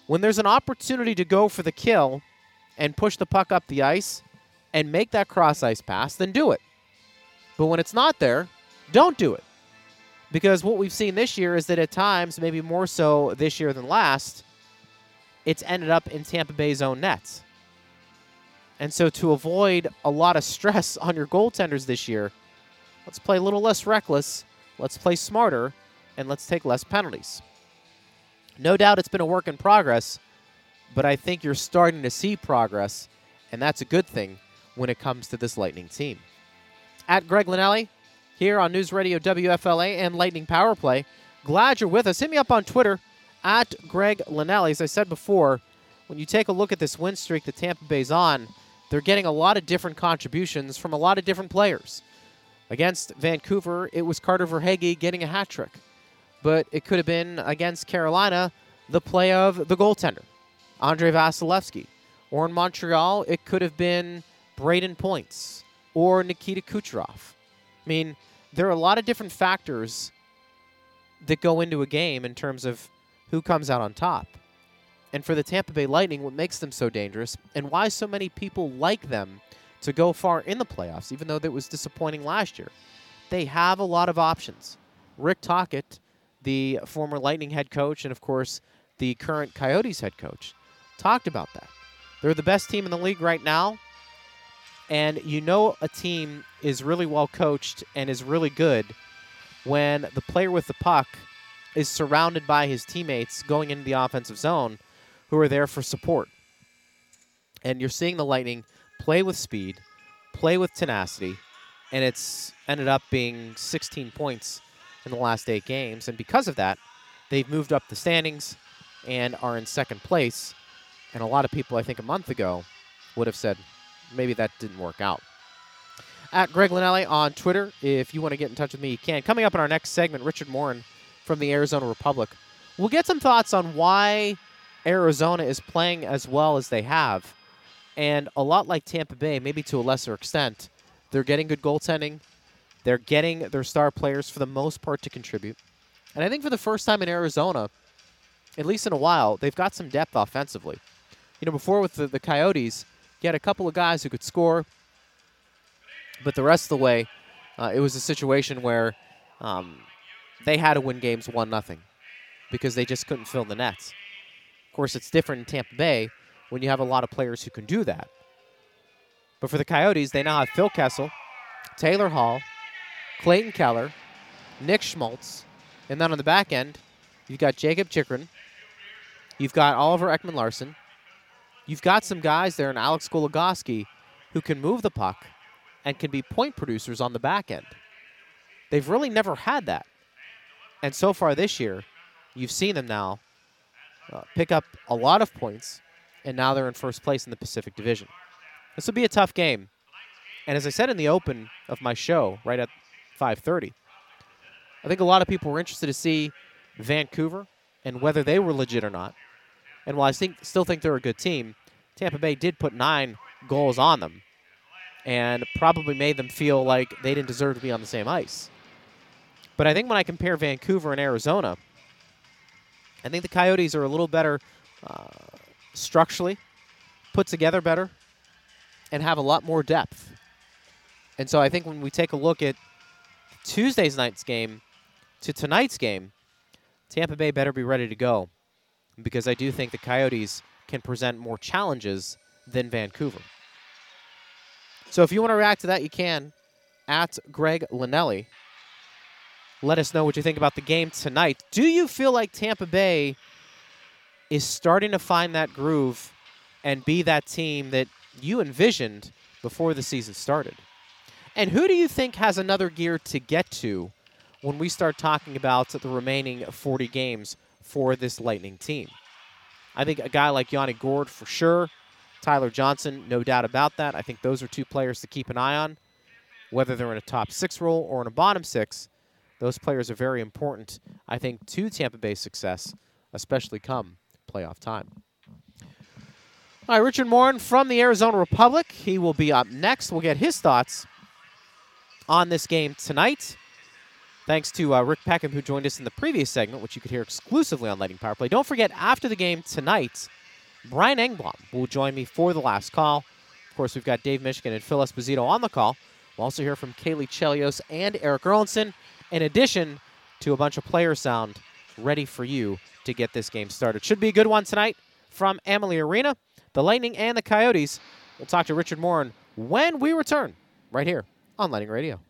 When there's an opportunity to go for the kill and push the puck up the ice and make that cross-ice pass, then do it. But when it's not there, don't do it. Because what we've seen this year is that at times, maybe more so this year than last, it's ended up in Tampa Bay's own nets. And so to avoid a lot of stress on your goaltenders this year, let's play a little less reckless, let's play smarter, and let's take less penalties. No doubt it's been a work in progress, but I think you're starting to see progress, and that's a good thing when it comes to this Lightning team. At Greg Linnelli, here on News Radio W F L A and Lightning Power Play. Glad you're with us. Hit me up on Twitter, at Greg Linnelli. As I said before, when you take a look at this win streak that Tampa Bay's on, they're getting a lot of different contributions from a lot of different players. Against Vancouver, it was Carter Verhaeghe getting a hat trick. But it could have been, against Carolina, the play of the goaltender, Andrei Vasilevskiy. Or in Montreal, it could have been Brayden Point or Nikita Kucherov. I mean, there are a lot of different factors that go into a game in terms of who comes out on top. And for the Tampa Bay Lightning, what makes them so dangerous and why so many people like them to go far in the playoffs, even though that was disappointing last year, they have a lot of options. Rick Tocchet, the former Lightning head coach and, of course, the current Coyotes head coach, talked about that. They're the best team in the league right now, and you know a team is really well coached and is really good when the player with the puck is surrounded by his teammates going into the offensive zone who are there for support. And you're seeing the Lightning play with speed, play with tenacity, and it's ended up being sixteen points in the last eight games. And because of that, they've moved up the standings and are in second place. And a lot of people, I think, a month ago would have said, maybe that didn't work out. At Greg Linnelli on Twitter, if you want to get in touch with me, you can. Coming up in our next segment, Richard Morin from the Arizona Republic. We'll get some thoughts on why Arizona is playing as well as they have. And a lot like Tampa Bay, maybe to a lesser extent, they're getting good goaltending. They're getting their star players, for the most part, to contribute. And I think for the first time in Arizona, at least in a while, they've got some depth offensively. You know, before with the, the Coyotes, you had a couple of guys who could score, but the rest of the way, uh, it was a situation where um, they had to win games one nothing because they just couldn't fill the nets. Of course, it's different in Tampa Bay when you have a lot of players who can do that. But for the Coyotes, they now have Phil Kessel, Taylor Hall, Clayton Keller, Nick Schmaltz, and then on the back end, you've got Jakob Chychrun, you've got Oliver Ekman-Larsson, you've got some guys there in Alex Goligoski who can move the puck and can be point producers on the back end. They've really never had that. And so far this year, you've seen them now uh, pick up a lot of points, and now they're in first place in the Pacific Division. This will be a tough game. And as I said in the open of my show right at five thirty, I think a lot of people were interested to see Vancouver and whether they were legit or not. And while I think, still think they're a good team, Tampa Bay did put nine goals on them and probably made them feel like they didn't deserve to be on the same ice. But I think when I compare Vancouver and Arizona, I think the Coyotes are a little better uh, structurally, put together better, and have a lot more depth. And so I think when we take a look at Tuesday's night's game to tonight's game, Tampa Bay better be ready to go, because I do think the Coyotes can present more challenges than Vancouver. So if you want to react to that, you can. At Greg Linnelli. Let us know what you think about the game tonight. Do you feel like Tampa Bay is starting to find that groove and be that team that you envisioned before the season started? And who do you think has another gear to get to when we start talking about the remaining forty games for this Lightning team? I think a guy like Yanni Gourde for sure. Tyler Johnson, no doubt about that. I think those are two players to keep an eye on. Whether they're in a top six role or in a bottom six, those players are very important, I think, to Tampa Bay's success, especially come playoff time. All right, Richard Morin from the Arizona Republic. He will be up next. We'll get his thoughts on this game tonight. Thanks to uh, Rick Peckham, who joined us in the previous segment, which you could hear exclusively on Lightning Power Play. Don't forget, after the game tonight, Brian Engblom will join me for the last call. Of course, we've got Dave Michigan and Phil Esposito on the call. We'll also hear from Kaylee Chelios and Eric Erlinson, in addition to a bunch of player sound ready for you to get this game started. Should be a good one tonight from Amalie Arena, the Lightning and the Coyotes. We'll talk to Richard Morin when we return right here on Lightning Radio.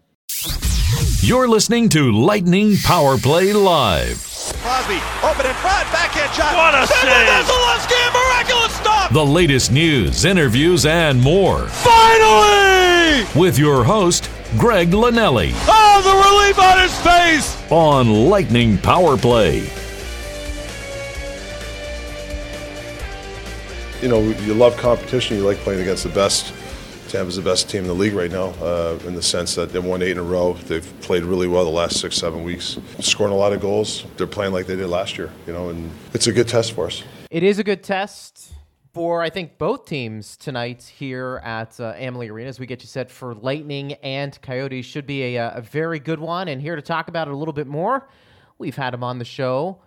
You're listening to Lightning Power Play Live. Crosby, open in front, backhand shot. What a save! Vasilevskiy, miraculous stop! The latest news, interviews, and more. Finally! With your host, Greg Linnelli. Oh, the relief on his face! On Lightning Power Play. You know, you love competition. You like playing against the best. Tampa's the best team in the league right now, uh, in the sense that they've won eight in a row. They've played really well the last six, seven weeks. Scoring a lot of goals. They're playing like they did last year, you know, and it's a good test for us. It is a good test for, I think, both teams tonight here at uh, Amalie Arena. As we get you set for Lightning and Coyotes, should be a, a very good one. And here to talk about it a little bit more, we've had him on the show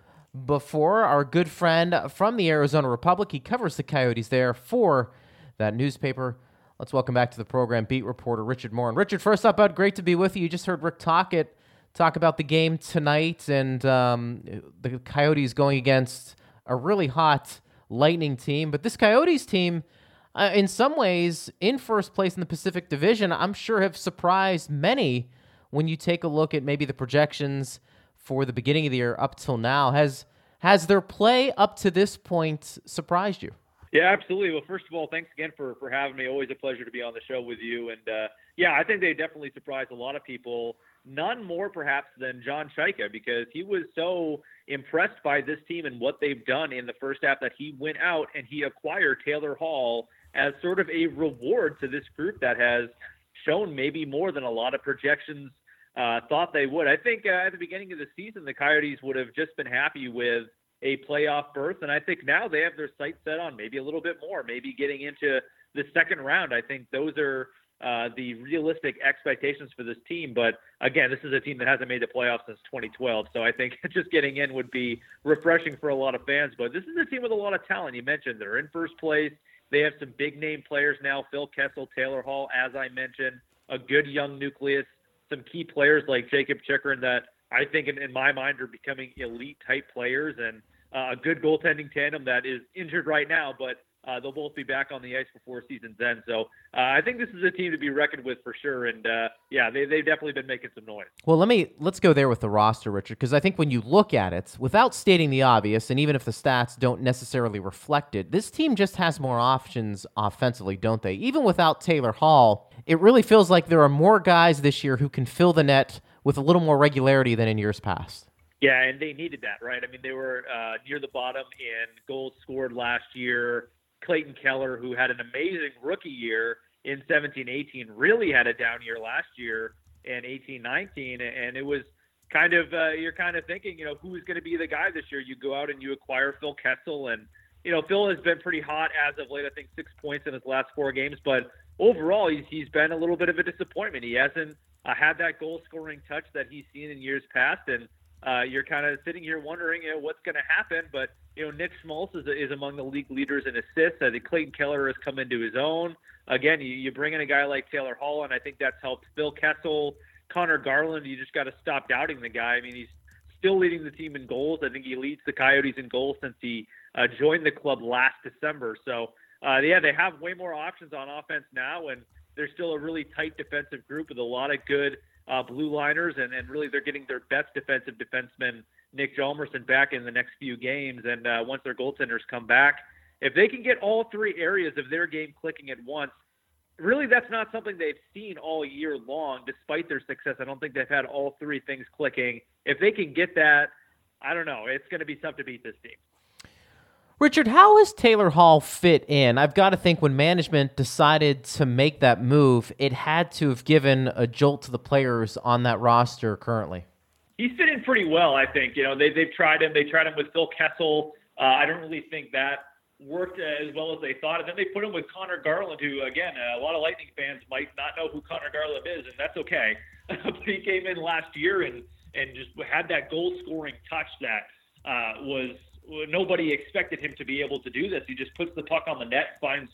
before. Our good friend from the Arizona Republic, he covers the Coyotes there for that newspaper. Let's welcome back to the program beat reporter Richard Morin. Richard, first up, bud, great to be with you. You just heard Rick Tocchet talk about the game tonight and um, the Coyotes going against a really hot Lightning team. But this Coyotes team, uh, in some ways, in first place in the Pacific Division, I'm sure have surprised many when you take a look at maybe the projections for the beginning of the year up till now. Has, has their play up to this point surprised you? Yeah, absolutely. Well, first of all, thanks again for, for having me. Always a pleasure to be on the show with you. And, uh, yeah, I think they definitely surprised a lot of people, none more perhaps than John Chaika, because he was so impressed by this team and what they've done in the first half that he went out and he acquired Taylor Hall as sort of a reward to this group that has shown maybe more than a lot of projections uh, thought they would. I think uh, at the beginning of the season, the Coyotes would have just been happy with a playoff berth, and I think now they have their sights set on maybe a little bit more, maybe getting into the second round. I think those are uh, the realistic expectations for this team. But again, this is a team that hasn't made the playoffs since twenty twelve, so I think just getting in would be refreshing for a lot of fans. But this is a team with a lot of talent. You mentioned they're in first place. They have some big-name players now, Phil Kessel, Taylor Hall, as I mentioned, a good young nucleus, some key players like Jakob Chychrun that I think in, in my mind are becoming elite-type players, and Uh, a good goaltending tandem that is injured right now, but uh, they'll both be back on the ice before season's end. So uh, I think this is a team to be reckoned with for sure. And uh, yeah, they, they've definitely been making some noise. Well, let me, let's go there with the roster, Richard, because I think when you look at it, without stating the obvious, and even if the stats don't necessarily reflect it, this team just has more options offensively, don't they? Even without Taylor Hall, it really feels like there are more guys this year who can fill the net with a little more regularity than in years past. Yeah, and they needed that, right? I mean, they were uh, near the bottom in goals scored last year. Clayton Keller, who had an amazing rookie year in seventeen eighteen, really had a down year last year in eighteen nineteen. And it was kind of, uh, you're kind of thinking, you know, who's going to be the guy this year? You go out and you acquire Phil Kessel. And, you know, Phil has been pretty hot as of late, I think six points in his last four games. But overall, he's, he's been a little bit of a disappointment. He hasn't uh, had that goal-scoring touch that he's seen in years past. And Uh, you're kind of sitting here wondering, you know, what's going to happen. But, you know, Nick Schmaltz is, is among the league leaders in assists. I think Clayton Keller has come into his own. Again, you, you bring in a guy like Taylor Hall, and I think that's helped Phil Kessel. Connor Garland, you just got to stop doubting the guy. I mean, he's still leading the team in goals. I think he leads the Coyotes in goals since he uh, joined the club last December. So, uh, yeah, they have way more options on offense now. And they're still a really tight defensive group with a lot of good uh, blue liners, and, and really they're getting their best defensive defenseman, Nick Hjalmarsson, back in the next few games. And uh, once their goaltenders come back, if they can get all three areas of their game clicking at once, really that's not something they've seen all year long, despite their success. I don't think they've had all three things clicking. If they can get that, I don't know. It's going to be tough to beat this team. Richard, how has Taylor Hall fit in? I've got to think when management decided to make that move, it had to have given a jolt to the players on that roster currently. He's fit in pretty well, I think. You know, they, they've tried him. They tried him with Phil Kessel. Uh, I don't really think that worked as well as they thought. And then they put him with Connor Garland, who, again, a lot of Lightning fans might not know who Connor Garland is, and that's okay. But he came in last year and, and just had that goal-scoring touch that uh, was – nobody expected him to be able to do this. He just puts the puck on the net, finds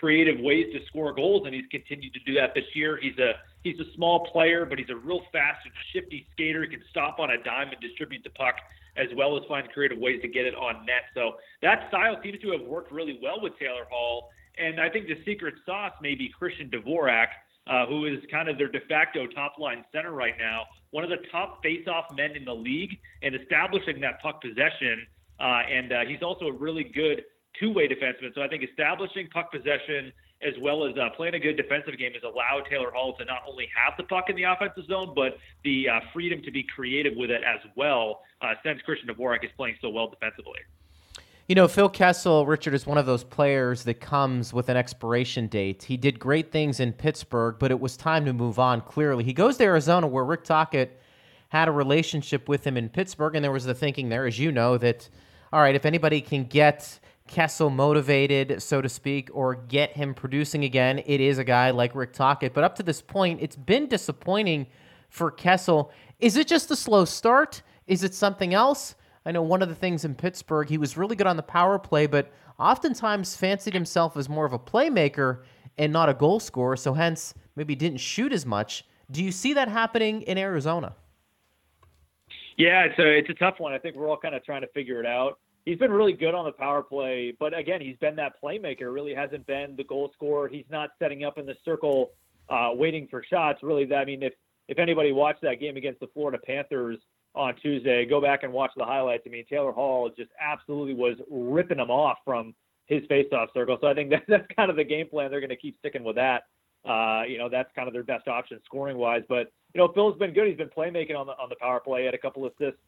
creative ways to score goals, and he's continued to do that this year. He's a he's a small player, but he's a real fast and shifty skater. He can stop on a dime and distribute the puck, as well as find creative ways to get it on net. So that style seems to have worked really well with Taylor Hall, and I think the secret sauce may be Christian Dvorak, uh, who is kind of their de facto top-line center right now, one of the top face-off men in the league, and establishing that puck possession. Uh, and uh, he's also a really good two-way defenseman. So I think establishing puck possession as well as uh, playing a good defensive game has allowed Taylor Hall to not only have the puck in the offensive zone, but the uh, freedom to be creative with it as well, uh, since Christian Dvorak is playing so well defensively. You know, Phil Kessel, Richard, is one of those players that comes with an expiration date. He did great things in Pittsburgh, but it was time to move on, clearly. He goes to Arizona, where Rick Tocchet had a relationship with him in Pittsburgh, and there was the thinking there, as you know, that all right, if anybody can get Kessel motivated, so to speak, or get him producing again, it is a guy like Rick Tocchet. But up to this point, it's been disappointing for Kessel. Is it just a slow start? Is it something else? I know one of the things in Pittsburgh, he was really good on the power play, but oftentimes fancied himself as more of a playmaker and not a goal scorer, so hence maybe didn't shoot as much. Do you see that happening in Arizona? Yeah, it's a, it's a tough one. I think we're all kind of trying to figure it out. He's been really good on the power play, but again, he's been that playmaker, really hasn't been the goal scorer. He's not setting up in the circle, uh, waiting for shots. Really, I mean, if, if anybody watched that game against the Florida Panthers on Tuesday, go back and watch the highlights. I mean, Taylor Hall just absolutely was ripping him off from his faceoff circle. So I think that, that's kind of the game plan. They're going to keep sticking with that. Uh, you know, that's kind of their best option scoring-wise. But, you know, Phil's been good. He's been playmaking on the on the power play. He had a couple assists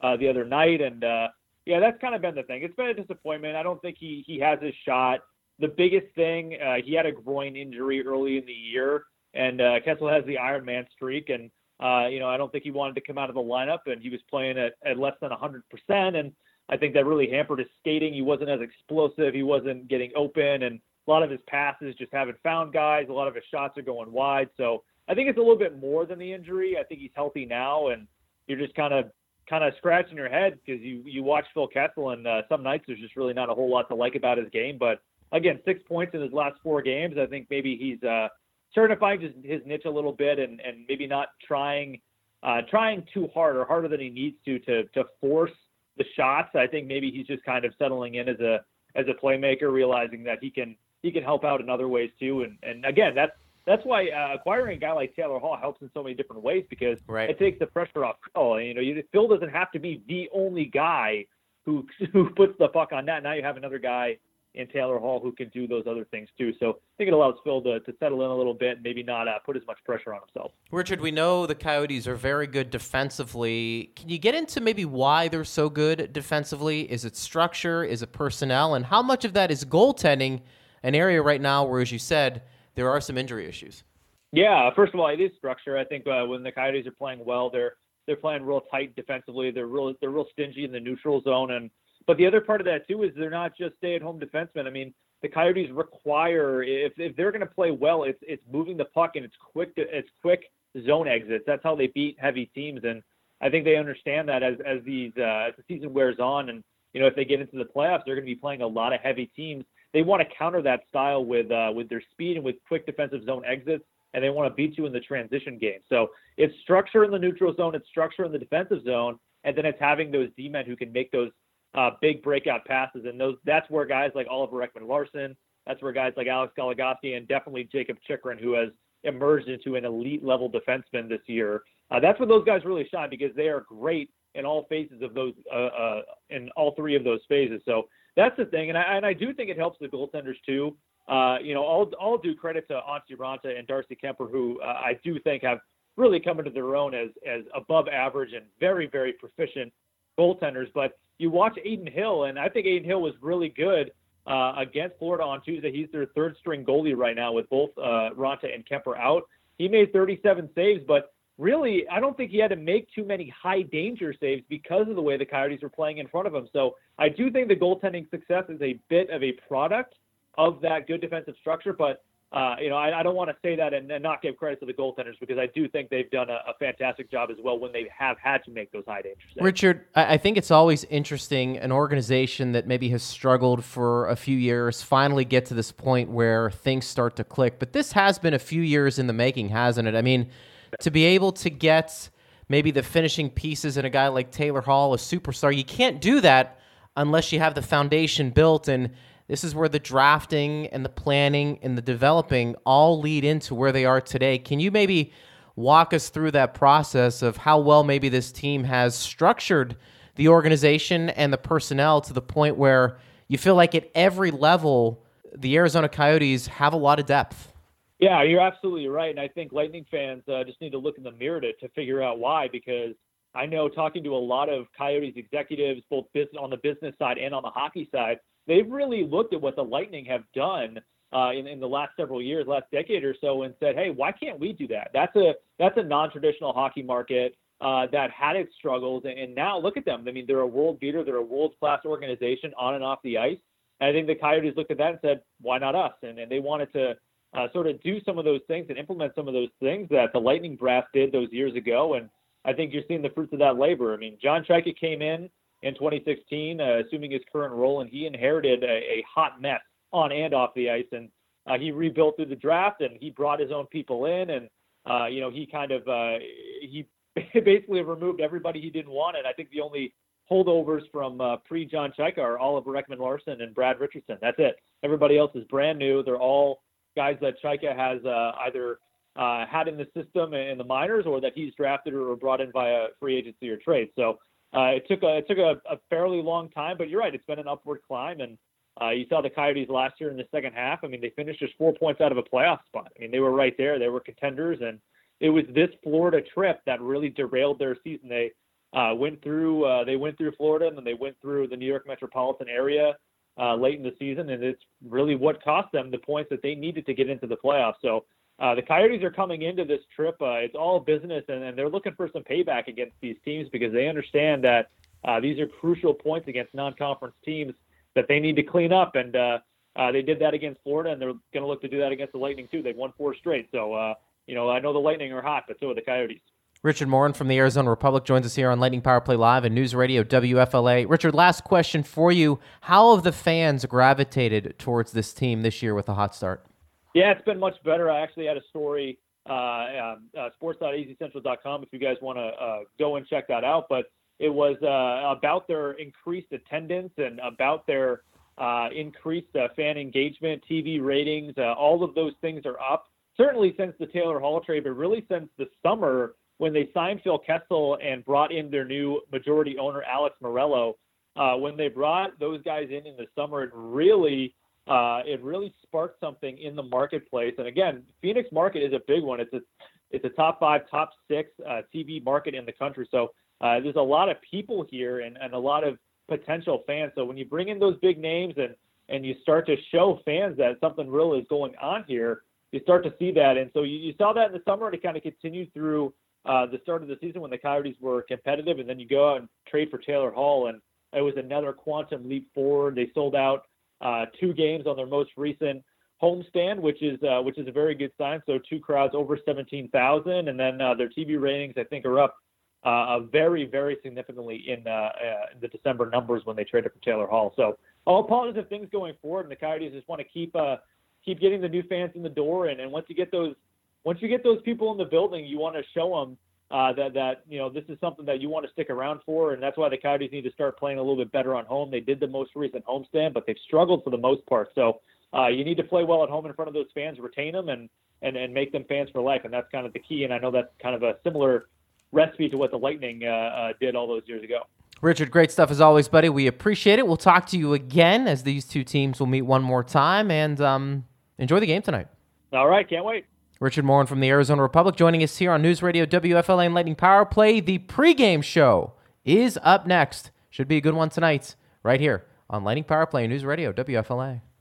uh, the other night. And, uh, yeah, that's kind of been the thing. It's been a disappointment. I don't think he, he has his shot. The biggest thing, uh, he had a groin injury early in the year. And uh, Kessel has the Iron Man streak. And, uh, you know, I don't think he wanted to come out of the lineup. And he was playing at, at less than one hundred percent. And I think that really hampered his skating. He wasn't as explosive. He wasn't getting open. And a lot of his passes just haven't found guys. A lot of his shots are going wide. So I think it's a little bit more than the injury. I think he's healthy now, and you're just kind of kind of scratching your head because you, you watch Phil Kessel, and uh, some nights there's just really not a whole lot to like about his game. But, again, six points in his last four games. I think maybe he's uh, starting to find his, his niche a little bit and, and maybe not trying uh, trying too hard or harder than he needs to, to to force the shots. I think maybe he's just kind of settling in as a as a playmaker, realizing that he can – he can help out in other ways too. And, and again, that's, that's why uh, acquiring a guy like Taylor Hall helps in so many different ways, because right. It takes the pressure off Phil. You know, you, Phil doesn't have to be the only guy who, who puts the puck on that. Now you have another guy in Taylor Hall who can do those other things too. So I think it allows Phil to, to settle in a little bit and maybe not uh, put as much pressure on himself. Richard, we know the Coyotes are very good defensively. Can you get into maybe why they're so good defensively? Is it structure? Is it personnel? And how much of that is goaltending, an area right now where, as you said, there are some injury issues? Yeah, first of all, it is structure. I think uh, when the Coyotes are playing well, they're they're playing real tight defensively. They're real they're real stingy in the neutral zone. And but the other part of that too is they're not just stay-at-home defensemen. I mean, the Coyotes require, if if they're going to play well, it's it's moving the puck and it's quick to, it's quick zone exits. That's how they beat heavy teams. And I think they understand that as as these uh, as the season wears on, and you know if they get into the playoffs, they're going to be playing a lot of heavy teams. They want to counter that style with uh, with their speed and with quick defensive zone exits, and they want to beat you in the transition game. So it's structure in the neutral zone, it's structure in the defensive zone, and then it's having those D-men who can make those uh, big breakout passes. And those that's where guys like Oliver Ekman-Larsson, That's where guys like Alex Goligoski and definitely Jakob Chychrun, who has emerged into an elite level defenseman this year. Uh, that's where those guys really shine, because they are great in all phases of those, uh, uh, in all three of those phases. So that's the thing. And I, and I do think it helps the goaltenders too. Uh, you know, I'll, I'll do credit to Antti Raanta and Darcy Kemper, who uh, I do think have really come into their own as, as above average and very, very proficient goaltenders. But you watch Adin Hill, and I think Adin Hill was really good uh, against Florida on Tuesday. He's their third string goalie right now with both uh, Raanta and Kemper out. He made thirty-seven saves, but really, I don't think he had to make too many high danger saves because of the way the Coyotes were playing in front of him. So I do think the goaltending success is a bit of a product of that good defensive structure. But, uh, you know, I, I don't want to say that and, and not give credit to the goaltenders, because I do think they've done a, a fantastic job as well when they have had to make those high danger saves. Richard, I think it's always interesting, an organization that maybe has struggled for a few years finally get to this point where things start to click. But this has been a few years in the making, hasn't it? I mean, to be able to get maybe the finishing pieces in a guy like Taylor Hall, a superstar, you can't do that unless you have the foundation built. And this is where the drafting and the planning and the developing all lead into where they are today. Can you maybe walk us through that process of how well maybe this team has structured the organization and the personnel to the point where you feel like at every level, the Arizona Coyotes have a lot of depth? Yeah, you're absolutely right. And I think Lightning fans uh, just need to look in the mirror to, to figure out why, because I know talking to a lot of Coyotes executives, both business, on the business side and on the hockey side, they've really looked at what the Lightning have done uh, in, in the last several years, last decade or so, and said, hey, why can't we do that? That's a that's a non-traditional hockey market uh, that had its struggles. And, and now look at them. I mean, they're a world beater. They're a world-class organization on and off the ice. And I think the Coyotes looked at that and said, why not us? And, and they wanted to Uh, sort of do some of those things and implement some of those things that the Lightning brass did those years ago. And I think you're seeing the fruits of that labor. I mean, John Chychrun came in in twenty sixteen, uh, assuming his current role, and he inherited a, a hot mess on and off the ice. And uh, he rebuilt through the draft, and he brought his own people in. And, uh, you know, he kind of uh, he basically removed everybody he didn't want. And I think the only holdovers from uh, pre-John Chychrun are Oliver Ekman-Larsson and Brad Richardson. That's it. Everybody else is brand new. They're all guys that Chychrun has uh, either uh, had in the system in the minors, or that he's drafted or brought in via free agency or trade. So uh, it took a, it took a, a fairly long time, but you're right. It's been an upward climb. And uh, you saw the Coyotes last year in the second half. I mean, they finished just four points out of a playoff spot. I mean, they were right there. They were contenders. And it was this Florida trip that really derailed their season. They uh, went through, uh, they went through Florida, and then they went through the New York metropolitan area Uh, late in the season, and it's really what cost them the points that they needed to get into the playoffs. So uh, the Coyotes are coming into this trip. Uh, it's all business, and, and they're looking for some payback against these teams, because they understand that uh, these are crucial points against non-conference teams that they need to clean up. And uh, uh, they did that against Florida, and they're going to look to do that against the Lightning too. They've won four straight. So, uh, you know, I know the Lightning are hot, but so are the Coyotes. Richard Morin from the Arizona Republic joins us here on Lightning Power Play Live and News Radio W F L A. Richard, last question for you. How have the fans gravitated towards this team this year with a hot start? Yeah, it's been much better. I actually had a story, uh, uh, sports dot easy central dot com, if you guys want to uh, go and check that out. But it was uh, about their increased attendance and about their uh, increased uh, fan engagement, T V ratings. Uh, all of those things are up, certainly since the Taylor Hall trade, but really since the summer when they signed Phil Kessel and brought in their new majority owner, Alex Morello. Uh, when they brought those guys in in the summer, it really uh, it really sparked something in the marketplace. And again, Phoenix market is a big one. It's a, it's a top five, top six uh, T V market in the country. So uh, there's a lot of people here and, and a lot of potential fans. So when you bring in those big names and, and you start to show fans that something real is going on here, you start to see that. And so you, you saw that in the summer, and it kind of continued through Uh, the start of the season when the Coyotes were competitive, and then you go out and trade for Taylor Hall, and it was another quantum leap forward. They sold out uh, two games on their most recent homestand, which is uh, which is a very good sign. So two crowds over seventeen thousand, and then uh, their T V ratings, I think, are up uh, very, very significantly in uh, uh, the December numbers when they traded for Taylor Hall. So all positive things going forward, and the Coyotes just want to keep uh, keep getting the new fans in the door, and, and once you get those. Once you get those people in the building, you want to show them uh, that, that you know this is something that you want to stick around for, and that's why the Coyotes need to start playing a little bit better on home. They did the most recent homestand, but they've struggled for the most part. So uh, you need to play well at home in front of those fans, retain them, and, and, and make them fans for life. And that's kind of the key. And I know that's kind of a similar recipe to what the Lightning uh, uh, did all those years ago. Richard, great stuff as always, buddy. We appreciate it. We'll talk to you again as these two teams will meet one more time. And um, enjoy the game tonight. All right. Can't wait. Richard Morin from the Arizona Republic joining us here on News Radio W F L A and Lightning Power Play. The pregame show is up next. Should be a good one tonight, right here on Lightning Power Play News Radio W F L A.